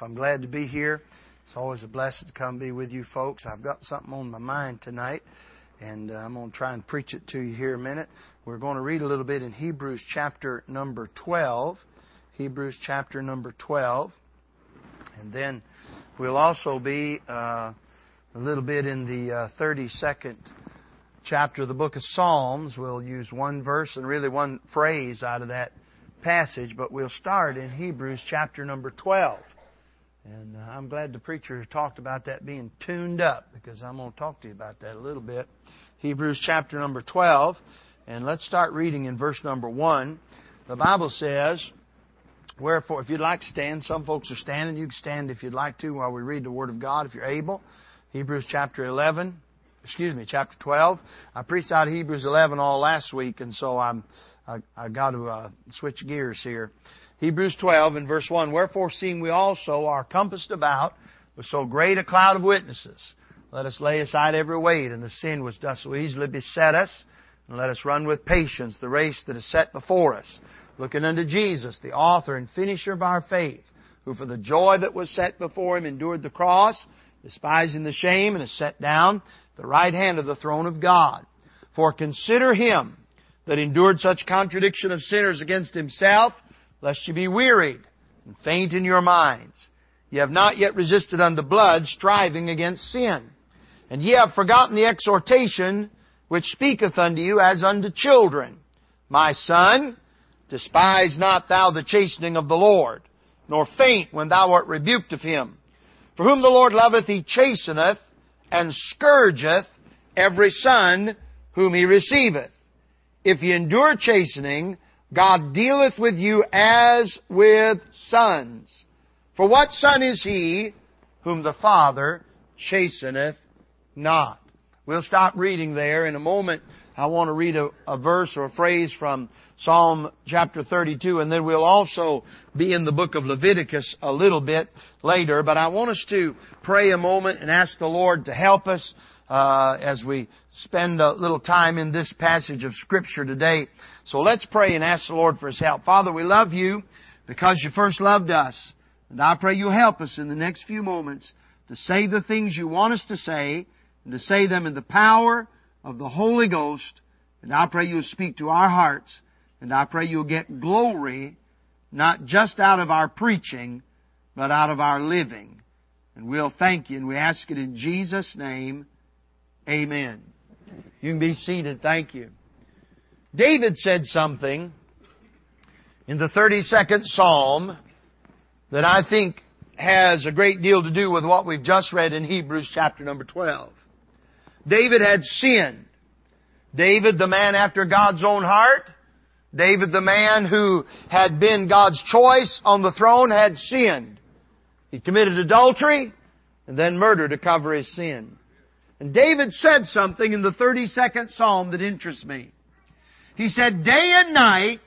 I'm glad to be here. It's always a blessing to come be with you folks. I've got something on my mind tonight, and I'm going to try and preach it to you here a minute. We're going to read a little bit in Hebrews chapter number 12. Hebrews chapter number 12. And then we'll also be a little bit in the 32nd chapter of the book of Psalms. We'll use one verse and really one phrase out of that passage, but we'll start in Hebrews chapter number 12. And I'm glad the preacher talked about that being tuned up, because I'm going to talk to you about that a little bit. Hebrews chapter number 12, and let's start reading in verse number 1. The Bible says, "Wherefore," if you'd like to stand, some folks are standing, you can stand if you'd like to while we read the Word of God, if you're able. Hebrews chapter chapter 12. I preached out of Hebrews 11 all last week, and so I got to switch gears here. Hebrews 12 and verse 1, "Wherefore, seeing we also are compassed about with so great a cloud of witnesses, let us lay aside every weight and the sin which doth so easily beset us, and let us run with patience the race that is set before us, looking unto Jesus, the author and finisher of our faith, who for the joy that was set before Him endured the cross, despising the shame, and is set down at the right hand of the throne of God. For consider Him that endured such contradiction of sinners against Himself, lest you be wearied and faint in your minds. Ye have not yet resisted unto blood, striving against sin. And ye have forgotten the exhortation which speaketh unto you as unto children. My son, despise not thou the chastening of the Lord, nor faint when thou art rebuked of Him. For whom the Lord loveth, He chasteneth, and scourgeth every son whom He receiveth. If ye endure chastening, God dealeth with you as with sons. For what son is he whom the Father chasteneth not?" We'll stop reading there. In a moment, I want to read a verse or a phrase from Psalm chapter 32, and then we'll also be in the book of Leviticus a little bit later. But I want us to pray a moment and ask the Lord to help us as we spend a little time in this passage of Scripture today. So let's pray and ask the Lord for His help. Father, we love You because You first loved us. And I pray You help us in the next few moments to say the things You want us to say, and to say them in the power of the Holy Ghost. And I pray You'll speak to our hearts. And I pray You'll get glory, not just out of our preaching, but out of our living. And we'll thank You, and we ask it in Jesus' name. Amen. You can be seated. Thank you. David said something in the 32nd Psalm that I think has a great deal to do with what we've just read in Hebrews chapter number 12. David had sinned. David, the man after God's own heart, David, the man who had been God's choice on the throne, had sinned. He committed adultery and then murder to cover his sin. And David said something in the 32nd Psalm that interests me. He said, "Day and night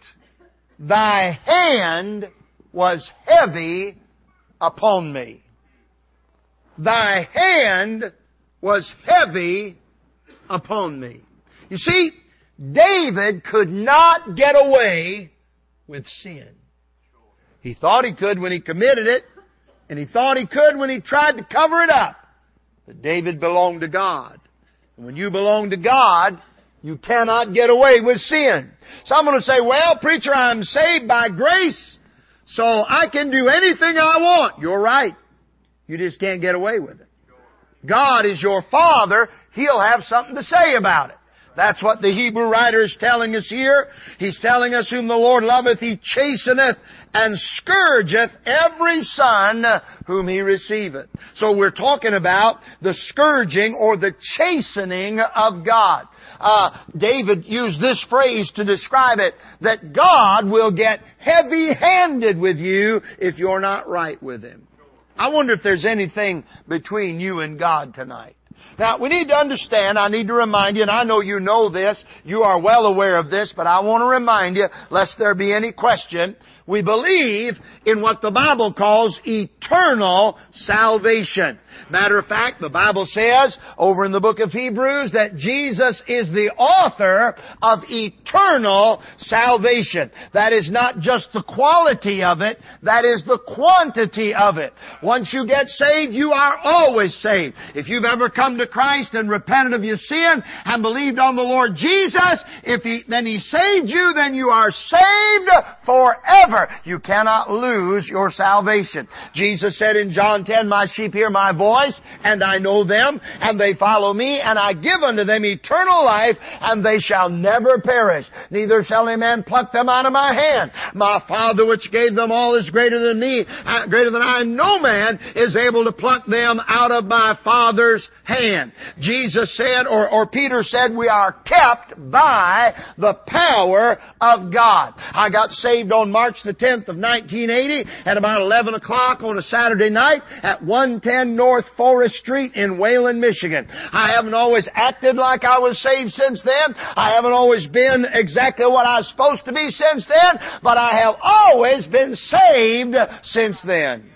Thy hand was heavy upon me." Thy hand was heavy upon me. You see, David could not get away with sin. He thought he could when he committed it, and he thought he could when he tried to cover it up. But David belonged to God. And when you belong to God, you cannot get away with sin. So I'm going to say, "Well, preacher, I'm saved by grace, so I can do anything I want." You're right. You just can't get away with it. God is your Father. He'll have something to say about it. That's what the Hebrew writer is telling us here. He's telling us, "Whom the Lord loveth, He chasteneth and scourgeth every son whom He receiveth." So we're talking about the scourging or the chastening of God. David used this phrase to describe it, that God will get heavy-handed with you if you're not right with Him. I wonder if there's anything between you and God tonight. Now, we need to understand, I need to remind you, and I know you know this, you are well aware of this, but I want to remind you, lest there be any question, we believe in what the Bible calls eternal salvation. Matter of fact, the Bible says over in the book of Hebrews that Jesus is the author of eternal salvation. That is not just the quality of it, that is the quantity of it. Once you get saved, you are always saved. If you've ever come to Christ and repented of your sin and believed on the Lord Jesus, then He saved you, then you are saved forever. You cannot lose your salvation. Jesus said in John 10, "My sheep hear my voice, and I know them, and they follow me, and I give unto them eternal life, and they shall never perish. Neither shall any man pluck them out of my hand. My Father which gave them all is greater than me, greater than I, and no man is able to pluck them out of my Father's hand." Jesus said, or Peter said, we are kept by the power of God. I got saved on March the 10th of 1980 at about 11 o'clock on a Saturday night at 110 North Forest Street in Wayland, Michigan. I haven't always acted like I was saved since then. I haven't always been exactly what I was supposed to be since then, but I have always been saved since then.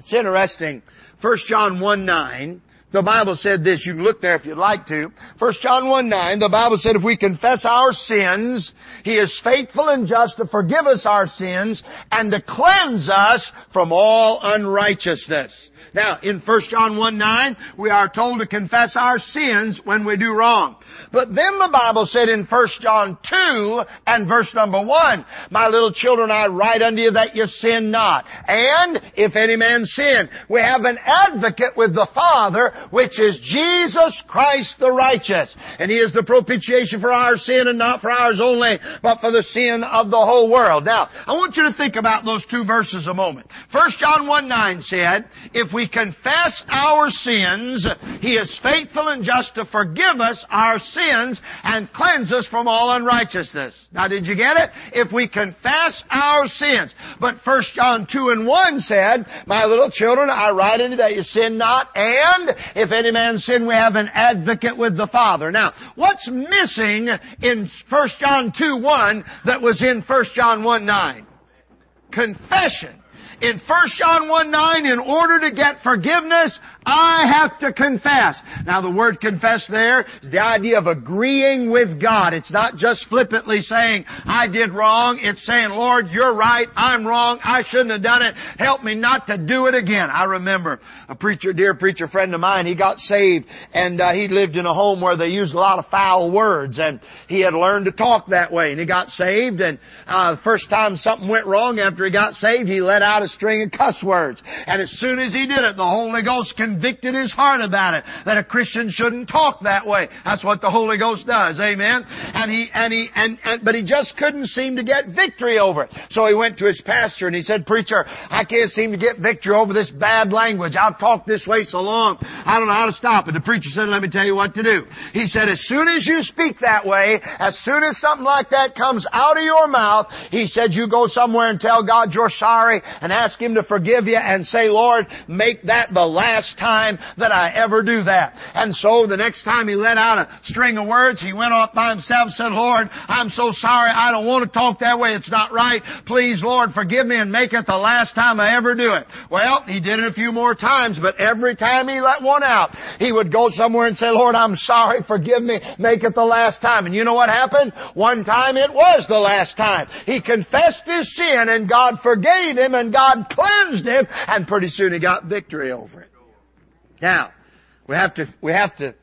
It's interesting. 1 John 1:9. The Bible said this. You can look there if you'd like to. 1 John 1:9, the Bible said, if we confess our sins, He is faithful and just to forgive us our sins and to cleanse us from all unrighteousness. Now, in 1 John 1:9, we are told to confess our sins when we do wrong. But then the Bible said in 1 John 2 and verse number 1, "My little children, I write unto you that you sin not. And if any man sin, we have an advocate with the Father, which is Jesus Christ the righteous. And He is the propitiation for our sin, and not for ours only, but for the sin of the whole world." Now, I want you to think about those two verses a moment. 1 John 1:9 said, if we confess our sins, He is faithful and just to forgive us our sins and cleanse us from all unrighteousness. Now, did you get it? If we confess our sins. But 1 John 2:1 said, "My little children, I write unto you that you sin not, and if any man sin, we have an advocate with the Father." Now, what's missing in 1 John 2:1 that was in 1 John 1:9? Confession. In 1 John 1:9, in order to get forgiveness, I have to confess. Now, the word confess there is the idea of agreeing with God. It's not just flippantly saying, I did wrong. It's saying, Lord, You're right. I'm wrong. I shouldn't have done it. Help me not to do it again. I remember a dear preacher friend of mine, he got saved, and he lived in a home where they used a lot of foul words, and he had learned to talk that way, and he got saved, and the first time something went wrong after he got saved, he let out a string of cuss words. And as soon as he did it, the Holy Ghost convicted his heart about it, that a Christian shouldn't talk that way. That's what the Holy Ghost does. Amen. But he just couldn't seem to get victory over it. So he went to his pastor and he said, "Preacher, I can't seem to get victory over this bad language. I've talked this way so long. I don't know how to stop it." The preacher said, "Let me tell you what to do." He said, "As soon as you speak that way, as soon as something like that comes out of your mouth," he said, "you go somewhere and tell God you're sorry and ask Him to forgive you and say, Lord, make that the last time that I ever do that." And so the next time he let out a string of words, he went off by himself and said, "Lord, I'm so sorry. I don't want to talk that way. It's not right. Please, Lord, forgive me and make it the last time I ever do it." Well, he did it a few more times, but every time he let one out, he would go somewhere and say, "Lord, I'm sorry. Forgive me. Make it the last time." And you know what happened? One time it was the last time. He confessed his sin and God forgave him and God cleansed him, and pretty soon he got victory over it. Now, we have to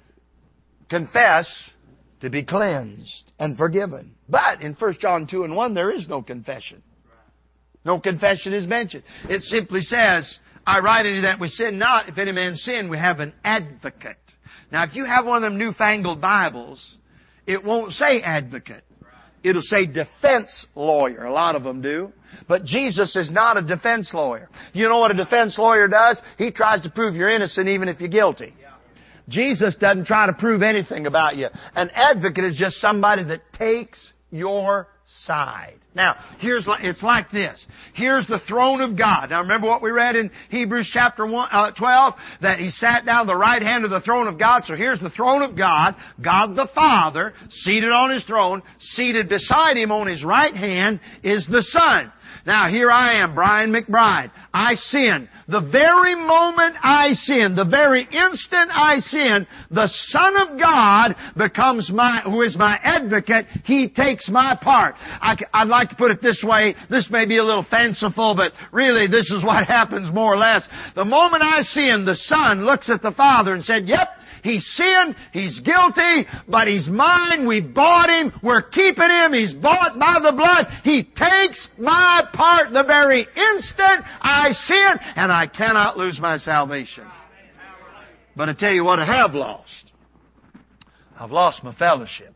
confess to be cleansed and forgiven. But in 1 John 2:1, there is no confession. No confession is mentioned. It simply says, "I write unto you that we sin not. If any man sin, we have an advocate." Now, if you have one of them newfangled Bibles, it won't say advocate. It'll say defense lawyer. A lot of them do. But Jesus is not a defense lawyer. You know what a defense lawyer does? He tries to prove you're innocent even if you're guilty. Jesus doesn't try to prove anything about you. An advocate is just somebody that takes your side. Now, it's like this. Here's the throne of God. Now, remember what we read in Hebrews chapter 12? That He sat down at the right hand of the throne of God. So here's the throne of God, God the Father, seated on His throne. Seated beside Him on His right hand is the Son. Now, here I am, Brian McBride. I sin. The very moment I sin, the very instant I sin, the Son of God becomes who is my advocate. He takes my part. I'd like to put it this way. This may be a little fanciful, but really this is what happens more or less. The moment I sin, the Son looks at the Father and said, "Yep, he's sinned, he's guilty, but he's mine, we bought him, we're keeping him, he's bought by the blood. He takes my part the very instant I sin, and I cannot lose my salvation." But I tell you what I have lost. I've lost my fellowship.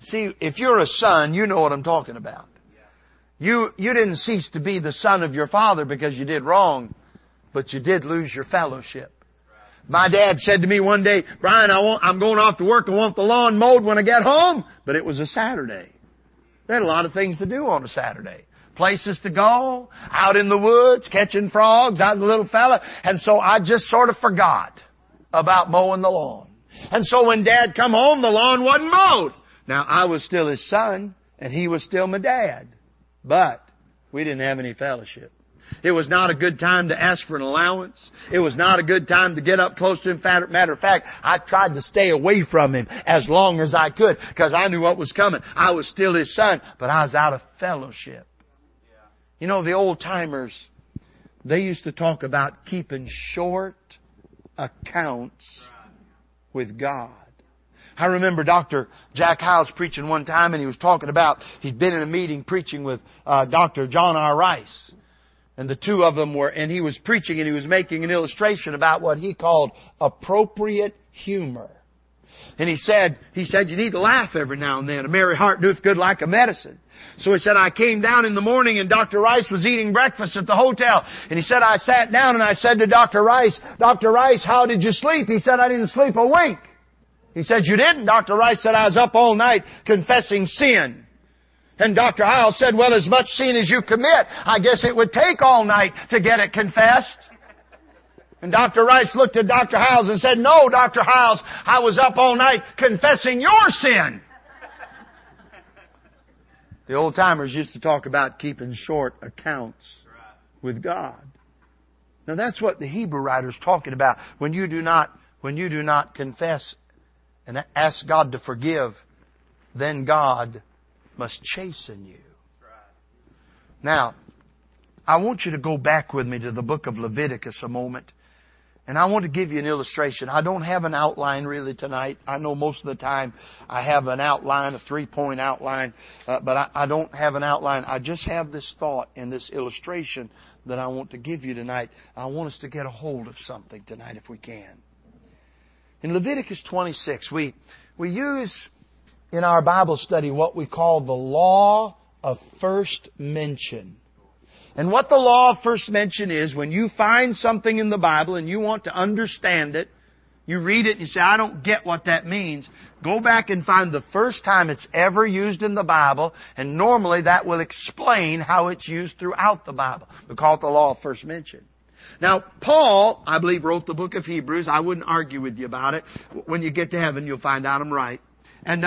See, if you're a son, you know what I'm talking about. You didn't cease to be the son of your father because you did wrong, but you did lose your fellowship. My dad said to me one day, "Brian, I'm going off to work. I want the lawn mowed when I get home." But it was a Saturday. They had a lot of things to do on a Saturday. Places to go, out in the woods, catching frogs, out in the little fella. And so I just sort of forgot about mowing the lawn. And so when Dad come home, the lawn wasn't mowed. Now, I was still his son, and he was still my dad. But we didn't have any fellowship. It was not a good time to ask for an allowance. It was not a good time to get up close to him. Matter of fact, I tried to stay away from him as long as I could because I knew what was coming. I was still his son, but I was out of fellowship. You know, the old timers, they used to talk about keeping short accounts with God. I remember Dr. Jack Hiles preaching one time, and he was talking about he'd been in a meeting preaching with Dr. John R. Rice. And the two of them were, and he was preaching and he was making an illustration about what he called appropriate humor. And he said, you need to laugh every now and then. A merry heart doeth good like a medicine. So he said, I came down in the morning and Dr. Rice was eating breakfast at the hotel. And he said, I sat down and I said to Dr. Rice, how did you sleep? He said, I didn't sleep a wink. He said, you didn't? Dr. Rice said, I was up all night confessing sin. And Dr. Hiles said, well, as much sin as you commit, I guess it would take all night to get it confessed. And Dr. Rice looked at Dr. Hiles and said, no, Dr. Hiles, I was up all night confessing your sin. The old-timers used to talk about keeping short accounts with God. Now, that's what the Hebrew writer's talking about. When you do not confess and ask God to forgive, then God must chasten you. Now, I want you to go back with me to the book of Leviticus a moment. And I want to give you an illustration. I don't have an outline really tonight. I know most of the time I have an outline, a three-point outline. But I don't have an outline. I just have this thought and this illustration that I want to give you tonight. I want us to get a hold of something tonight if we can. In Leviticus 26, we use in our Bible study what we call the law of first mention. And what the law of first mention is, when you find something in the Bible and you want to understand it, you read it and you say, I don't get what that means. Go back and find the first time it's ever used in the Bible, and normally that will explain how it's used throughout the Bible. We call it the law of first mention. Now, Paul, I believe, wrote the book of Hebrews. I wouldn't argue with you about it. When you get to heaven, you'll find out I'm right. And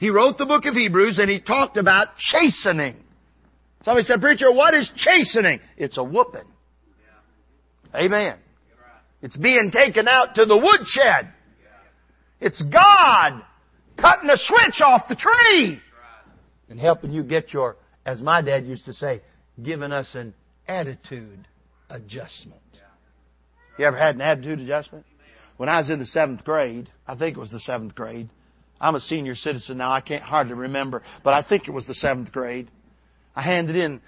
he wrote the book of Hebrews, and he talked about chastening. Somebody said, preacher, what is chastening? It's a whooping. Yeah. Amen. It's being taken out to the woodshed. Yeah. It's God cutting a switch off the tree. Right. And helping you get your, as my dad used to say, giving us an attitude adjustment. Yeah. You ever had an attitude adjustment? When I was in the 7th grade, I think it was the 7th grade. I'm a senior citizen now. I can't hardly remember, but I think it was the 7th grade. I handed in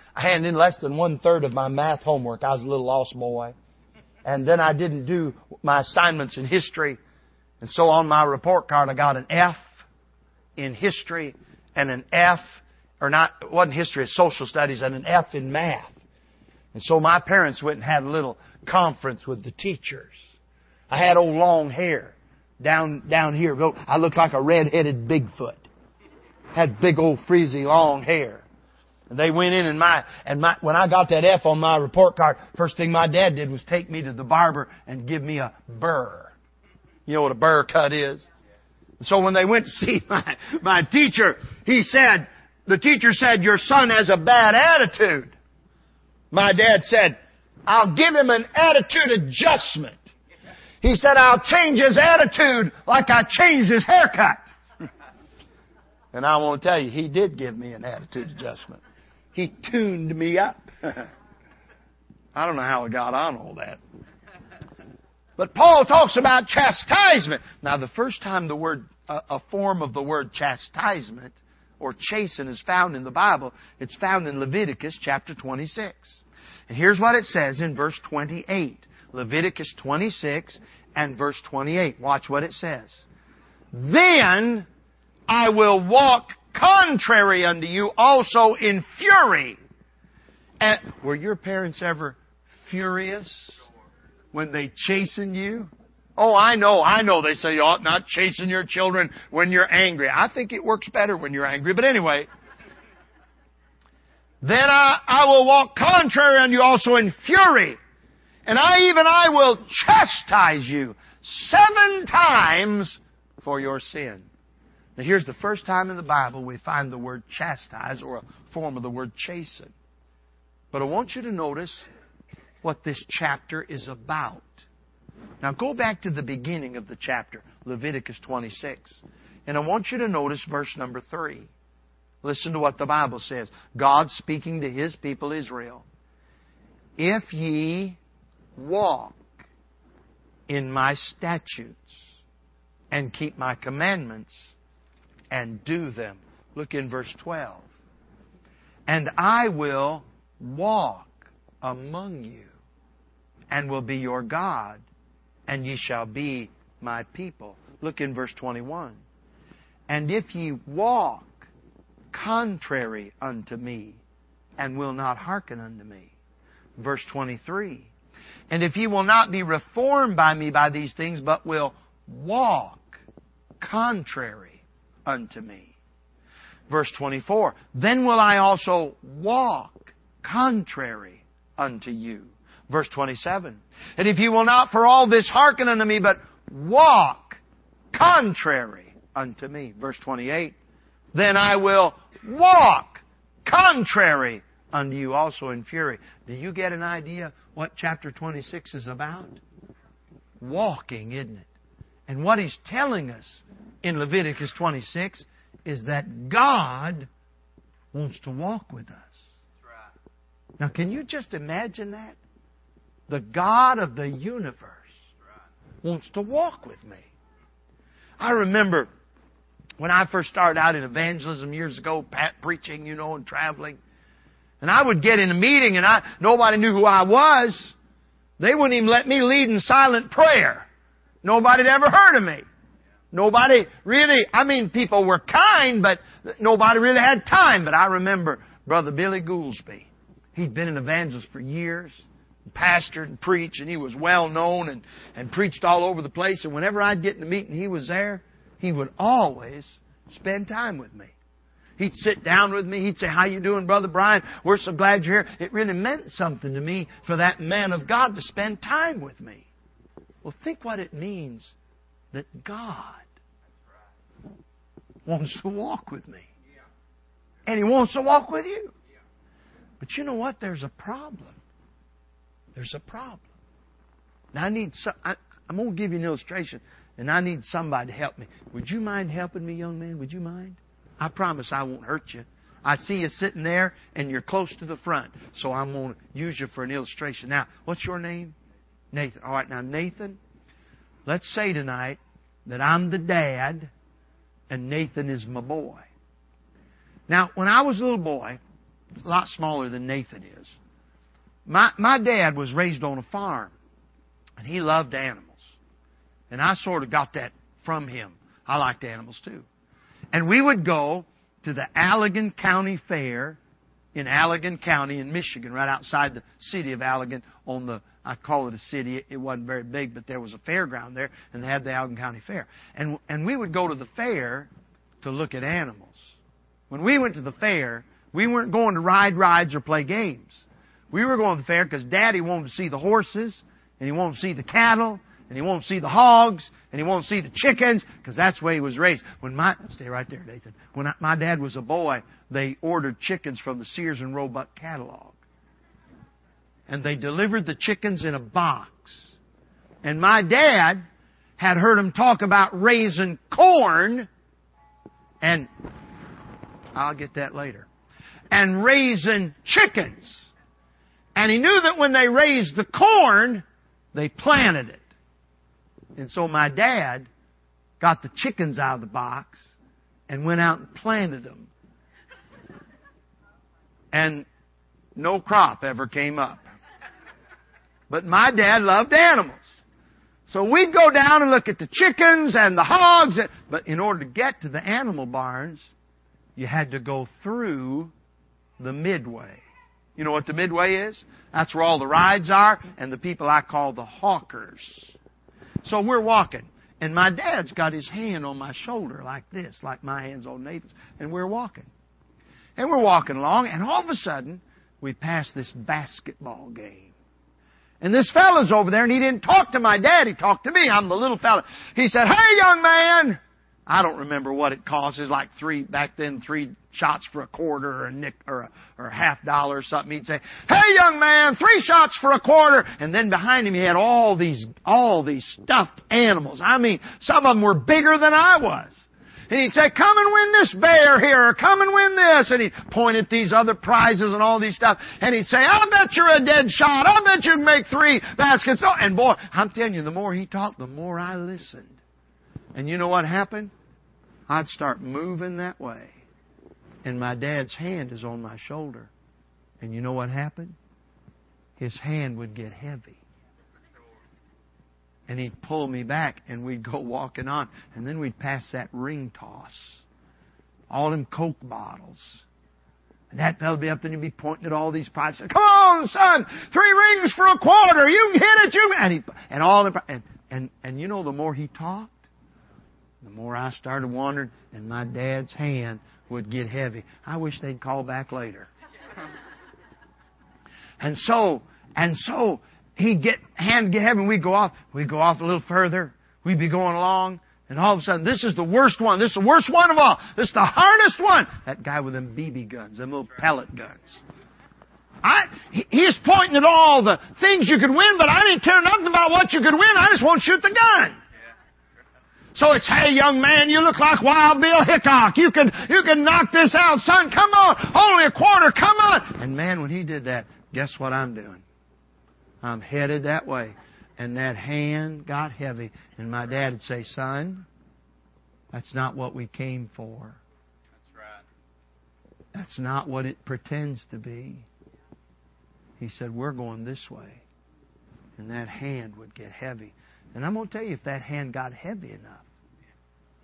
less than one-third of my math homework. I was a little lost boy. And then I didn't do my assignments in history. And so on my report card, I got an F in history and an F, or not, it wasn't history, it's social studies, and an F in math. And so my parents went and had a little conference with the teachers. I had old long hair down here. I looked like a red-headed Bigfoot. had big old frizzy long hair. And they went in, and my when I got that F on my report card, first thing my dad did was take me to the barber and give me a burr. You know what a burr cut is? So when they went to see my teacher, the teacher said, your son has a bad attitude. My dad said, I'll give him an attitude adjustment. He said, I'll change his attitude like I changed his haircut. And I want to tell you, he did give me an attitude adjustment. He tuned me up. I don't know how I got on all that. But Paul talks about chastisement. Now, the first time the word, a form of the word chastisement or chasten is found in the Bible, it's found in Leviticus chapter 26. And here's what it says in verse 28. Leviticus 26 and verse 28. Watch what it says. Then I will walk contrary unto you also in fury. And were your parents ever furious when they chasten you? Oh, I know. They say you ought not chasten your children when you're angry. I think it works better when you're angry. But anyway, then I will walk contrary unto you also in fury. And I will chastise you 7 times for your sin. Now, here's the first time in the Bible we find the word chastise or a form of the word chasten. But I want you to notice what this chapter is about. Now, go back to the beginning of the chapter, Leviticus 26. And I want you to notice verse number 3. Listen to what the Bible says. God speaking to His people Israel. If ye walk in my statutes and keep my commandments and do them. Look in verse 12. And I will walk among you and will be your God, and ye shall be my people. Look in verse 21. And if ye walk contrary unto me and will not hearken unto me. Verse 23. And if ye will not be reformed by me by these things, but will walk contrary unto me. Verse 24. Then will I also walk contrary unto you. Verse 27. And if ye will not for all this hearken unto me, but walk contrary unto me. Verse 28. Then I will walk contrary unto you also in fury. Do you get an idea what chapter 26 is about? Walking, isn't it? And what he's telling us in Leviticus 26 is that God wants to walk with us. That's right. Now, can you just imagine that? The God of the universe wants to walk with me. I remember when I first started out in evangelism years ago, preaching, and traveling. And I would get in a meeting and nobody knew who I was. They wouldn't even let me lead in silent prayer. Nobody had ever heard of me. Nobody really, people were kind, but nobody really had time. But I remember Brother Billy Goolsby. He'd been an evangelist for years, pastored and preached, and he was well known and preached all over the place. And whenever I'd get in a meeting, he was there. He would always spend time with me. He'd sit down with me. He'd say, how you doing, Brother Brian? We're so glad you're here. It really meant something to me for that man of God to spend time with me. Well, think what it means that God wants to walk with me. And He wants to walk with you. But you know what? There's a problem. There's a problem. Now, I'm going to give you an illustration, and I need somebody to help me. Would you mind helping me, young man? Would you mind? I promise I won't hurt you. I see you sitting there, and you're close to the front. So I'm going to use you for an illustration. Now, what's your name? Nathan. All right, now, Nathan, let's say tonight that I'm the dad, and Nathan is my boy. Now, when I was a little boy, a lot smaller than Nathan is, my dad was raised on a farm, and he loved animals. And I sort of got that from him. I liked animals, too. And we would go to the Allegan County Fair in Allegan County in Michigan, right outside the city of Allegan. I call it a city. It wasn't very big, but there was a fairground there, and they had the Allegan County Fair. And we would go to the fair to look at animals. When we went to the fair, we weren't going to ride rides or play games. We were going to the fair because Daddy wanted to see the horses, and he wanted to see the cattle, and he wanted to see the hogs, and he wanted to see the chickens, because that's the way he was raised. Stay right there, Nathan. When my dad was a boy, they ordered chickens from the Sears and Roebuck catalog. And they delivered the chickens in a box. And my dad had heard them talk about raising corn, and I'll get that later, and raising chickens. And he knew that when they raised the corn, they planted it. And so my dad got the chickens out of the box and went out and planted them. And no crop ever came up. But my dad loved animals. So we'd go down and look at the chickens and the hogs. But in order to get to the animal barns, you had to go through the midway. You know what the midway is? That's where all the rides are and the people I call the hawkers. So we're walking, and my dad's got his hand on my shoulder like this, like my hand's on Nathan's, and we're walking. And we're walking along, and all of a sudden, we pass this basketball game. And this fella's over there, and he didn't talk to my dad, he talked to me. I'm the little fella. He said, "Hey, young man!" I don't remember what it cost. It was like three shots for a quarter or a nickel or a $0.50 or something. He'd say, "Hey, young man, 3 shots for a quarter." And then behind him he had all these stuffed animals. I mean, some of them were bigger than I was. And he'd say, "Come and win this bear here, or come and win this." And he'd point at these other prizes and all these stuff. And he'd say, "I'll bet you're a dead shot. I'll bet you can make 3 baskets." And boy, I'm telling you, the more he talked, the more I listened. And you know what happened? I'd start moving that way. And my dad's hand is on my shoulder. And you know what happened? His hand would get heavy. And he'd pull me back, and we'd go walking on. And then we'd pass that ring toss. All them Coke bottles. And that fella would be up there and he'd be pointing at all these prizes. "Come on, son! 3 rings for a quarter! You can hit it! You can!" And you know, the more he talked, the more I started wandering, and my dad's hand would get heavy. I wish they'd call back later. And so hand get heavy, and we'd go off a little further. We'd be going along, and all of a sudden, "This is the worst one. This is the worst one of all. This is the hardest one." That guy with them BB guns, them little pellet guns. He's pointing at all the things you could win, but I didn't care nothing about what you could win. I just won't shoot the gun. So it's, "Hey, young man, you look like Wild Bill Hickok. You can knock this out, son. Come on. Only a quarter. Come on." And man, when he did that, guess what I'm doing? I'm headed that way. And that hand got heavy. And my dad would say, "Son, that's not what we came for. That's right. That's not what it pretends to be." He said, "We're going this way." And that hand would get heavy. And I'm going to tell you, if that hand got heavy enough,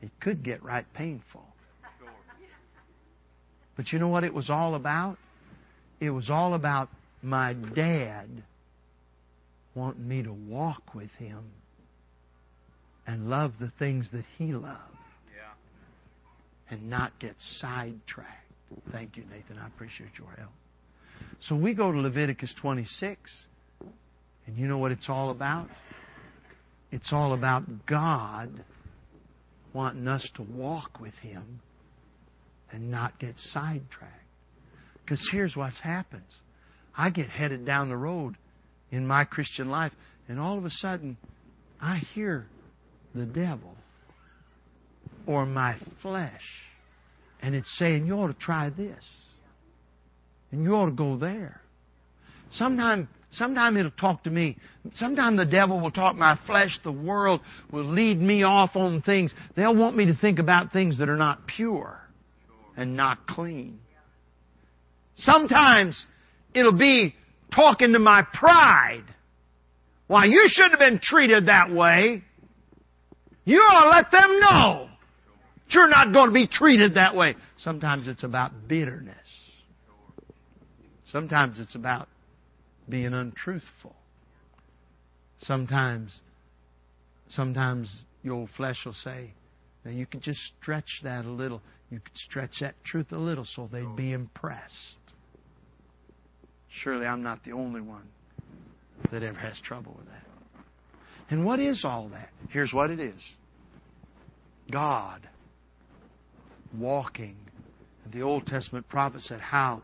it could get right painful. But you know what it was all about? It was all about my dad wanting me to walk with him and love the things that he loved and not get sidetracked. Thank you, Nathan. I appreciate your help. So we go to Leviticus 26, and you know what it's all about? It's all about God wanting us to walk with Him and not get sidetracked. Because here's what happens. I get headed down the road in my Christian life, and all of a sudden, I hear the devil or my flesh, and it's saying, "You ought to try this, and you ought to go there." Sometime it'll talk to me. Sometime the devil will talk my flesh. The world will lead me off on things. They'll want me to think about things that are not pure and not clean. Sometimes it'll be talking to my pride. "Why, you shouldn't have been treated that way. You ought to let them know that you're not going to be treated that way." Sometimes it's about bitterness. Sometimes it's about being untruthful. Sometimes your flesh will say, Now you can just stretch that a little. You can stretch that truth a little so they'd be impressed. Surely I'm not the only one that ever has trouble with that. And what is all that? Here's what it is. God walking. The Old Testament prophet said, How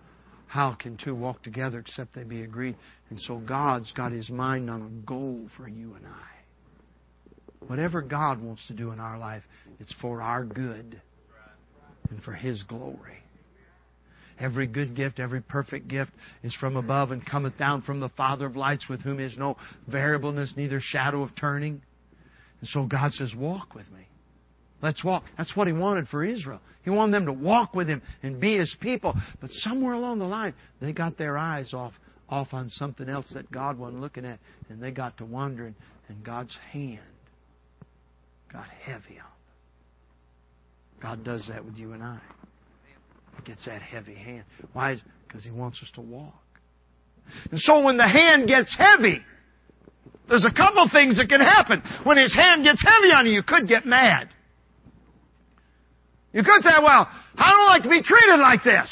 can two walk together except they be agreed? And so God's got His mind on a goal for you and I. Whatever God wants to do in our life, it's for our good and for His glory. Every good gift, every perfect gift is from above and cometh down from the Father of lights, with whom is no variableness, neither shadow of turning. And so God says, walk with me. Let's walk. That's what He wanted for Israel. He wanted them to walk with Him and be His people. But somewhere along the line, they got their eyes off on something else that God wasn't looking at. And they got to wandering. And God's hand got heavy on them. God does that with you and I. He gets that heavy hand. Why? Because He wants us to walk. And so when the hand gets heavy, there's a couple things that can happen. When His hand gets heavy on you could get mad. You could say, well, I don't like to be treated like this.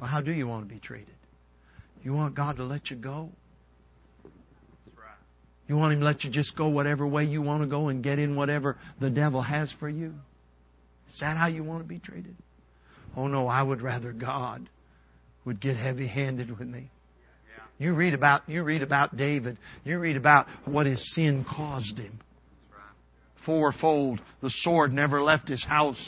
Well, how do you want to be treated? You want God to let you go? You want Him to let you just go whatever way you want to go and get in whatever the devil has for you? Is that how you want to be treated? Oh, no, I would rather God would get heavy-handed with me. You read about David. You read about what his sin caused him. Fourfold, the sword never left his house.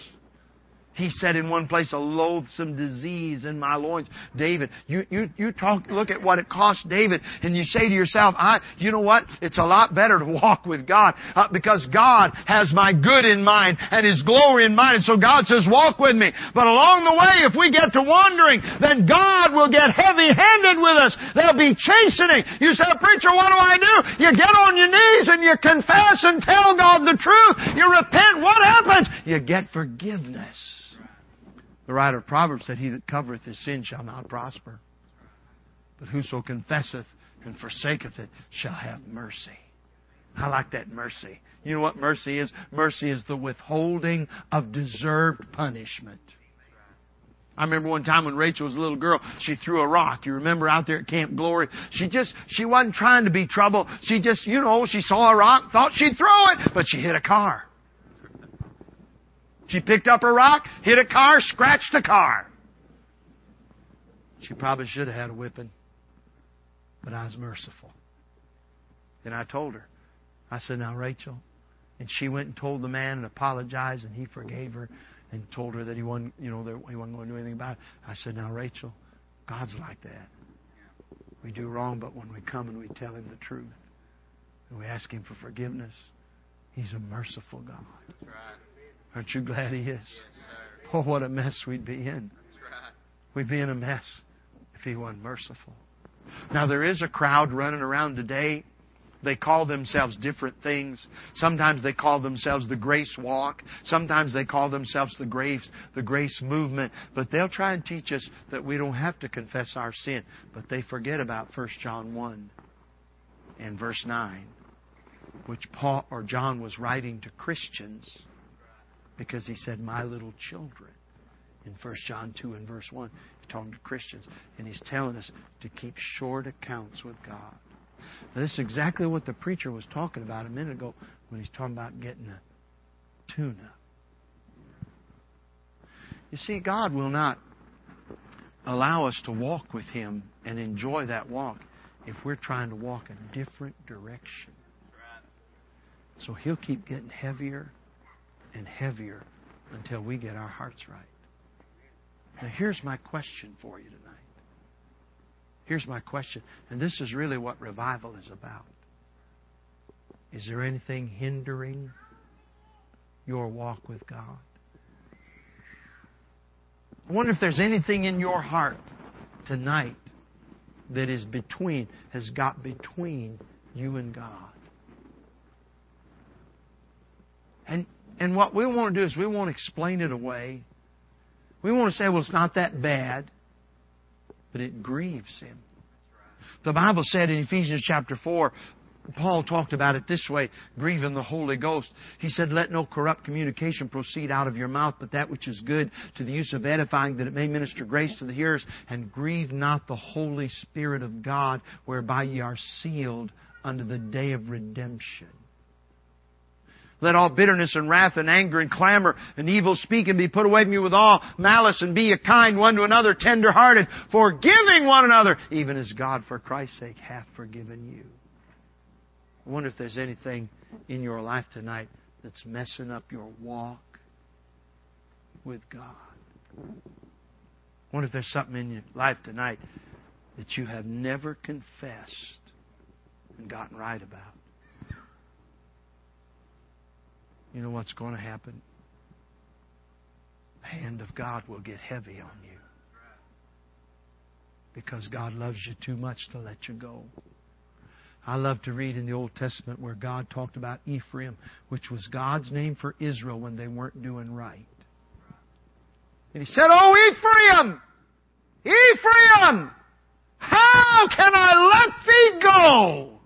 He said in one place, a loathsome disease in my loins. David, look at what it cost David, and you say to yourself, you know what? It's a lot better to walk with God because God has my good in mind and His glory in mind. And so God says, walk with me. But along the way, if we get to wandering, then God will get heavy-handed with us. There'll be chastening. You say, preacher, what do I do? You get on your knees and you confess and tell God the truth. You repent. What happens? You get forgiveness. The writer of Proverbs said, He that covereth his sin shall not prosper. But whoso confesseth and forsaketh it shall have mercy. I like that mercy. You know what mercy is? Mercy is the withholding of deserved punishment. I remember one time when Rachel was a little girl, she threw a rock. You remember out there at Camp Glory? She wasn't trying to be trouble. She just, she saw a rock, thought she'd throw it, but she hit a car. She picked up a rock, hit a car, scratched a car. She probably should have had a whipping. But I was merciful. And I told her. I said, now, Rachel. And she went and told the man and apologized, and he forgave her and told her that he wasn't going to do anything about it. I said, now, Rachel, God's like that. We do wrong, but when we come and we tell Him the truth and we ask Him for forgiveness, He's a merciful God. That's right. Aren't you glad He is? Yes, sir. Oh, what a mess we'd be in. Right. We'd be in a mess if He wasn't merciful. Now, there is a crowd running around today. They call themselves different things. Sometimes they call themselves the Grace Walk. Sometimes they call themselves the Grace Movement. But they'll try and teach us that we don't have to confess our sin. But they forget about 1 John 1 and verse 9, which Paul or John was writing to Christians. Because he said, my little children, in 1 John 2 and verse 1. He's talking to Christians, and he's telling us to keep short accounts with God. Now, this is exactly what the preacher was talking about a minute ago when he's talking about getting a tune-up. You see, God will not allow us to walk with Him and enjoy that walk if we're trying to walk a different direction. So He'll keep getting heavier and heavier until we get our hearts right. Now, here's my question for you tonight. Here's my question. And this is really what revival is about. Is there anything hindering your walk with God? I wonder if there's anything in your heart tonight that is has got between you and God. And what we want to do is we want to explain it away. We want to say, well, it's not that bad. But it grieves Him. The Bible said in Ephesians chapter 4, Paul talked about it this way, grieving the Holy Ghost. He said, let no corrupt communication proceed out of your mouth, but that which is good to the use of edifying, that it may minister grace to the hearers. And grieve not the Holy Spirit of God, whereby ye are sealed unto the day of redemption. Let all bitterness and wrath and anger and clamor and evil speaking be put away from you with all malice, and be ye kind one to another, tender-hearted, forgiving one another, even as God for Christ's sake hath forgiven you. I wonder if there's anything in your life tonight that's messing up your walk with God. I wonder if there's something in your life tonight that you have never confessed and gotten right about. You know what's going to happen? The hand of God will get heavy on you, because God loves you too much to let you go. I love to read in the Old Testament where God talked about Ephraim, which was God's name for Israel when they weren't doing right. And He said, "Oh, Ephraim! Ephraim! How can I let thee go?"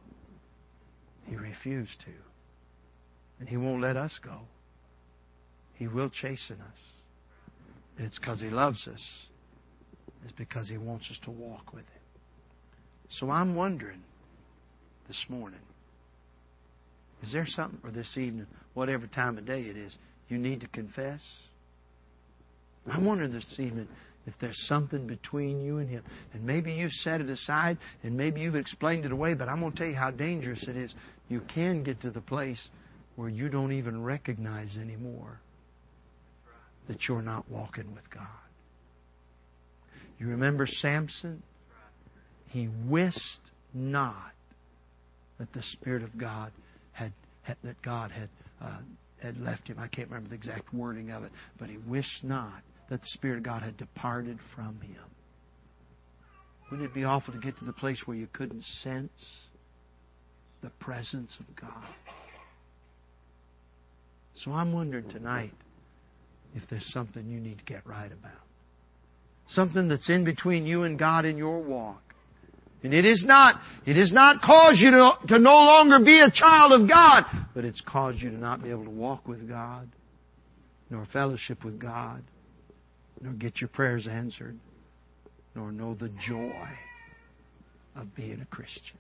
He refused to. And He won't let us go. He will chasten us. And it's because He loves us. It's because He wants us to walk with Him. So I'm wondering this morning, is there something, or this evening, whatever time of day it is, you need to confess? I wonder this evening if there's something between you and Him. And maybe you've set it aside, and maybe you've explained it away, but I'm going to tell you how dangerous it is. You can get to the place where you don't even recognize anymore that you're not walking with God. You remember Samson? He wist not that the Spirit of God had left him. I can't remember the exact wording of it, but he wished not that the Spirit of God had departed from him. Wouldn't it be awful to get to the place where you couldn't sense the presence of God? So I'm wondering tonight if there's something you need to get right about. Something that's in between you and God in your walk. And it is not caused you to no longer be a child of God, but it's caused you to not be able to walk with God, nor fellowship with God, nor get your prayers answered, nor know the joy of being a Christian.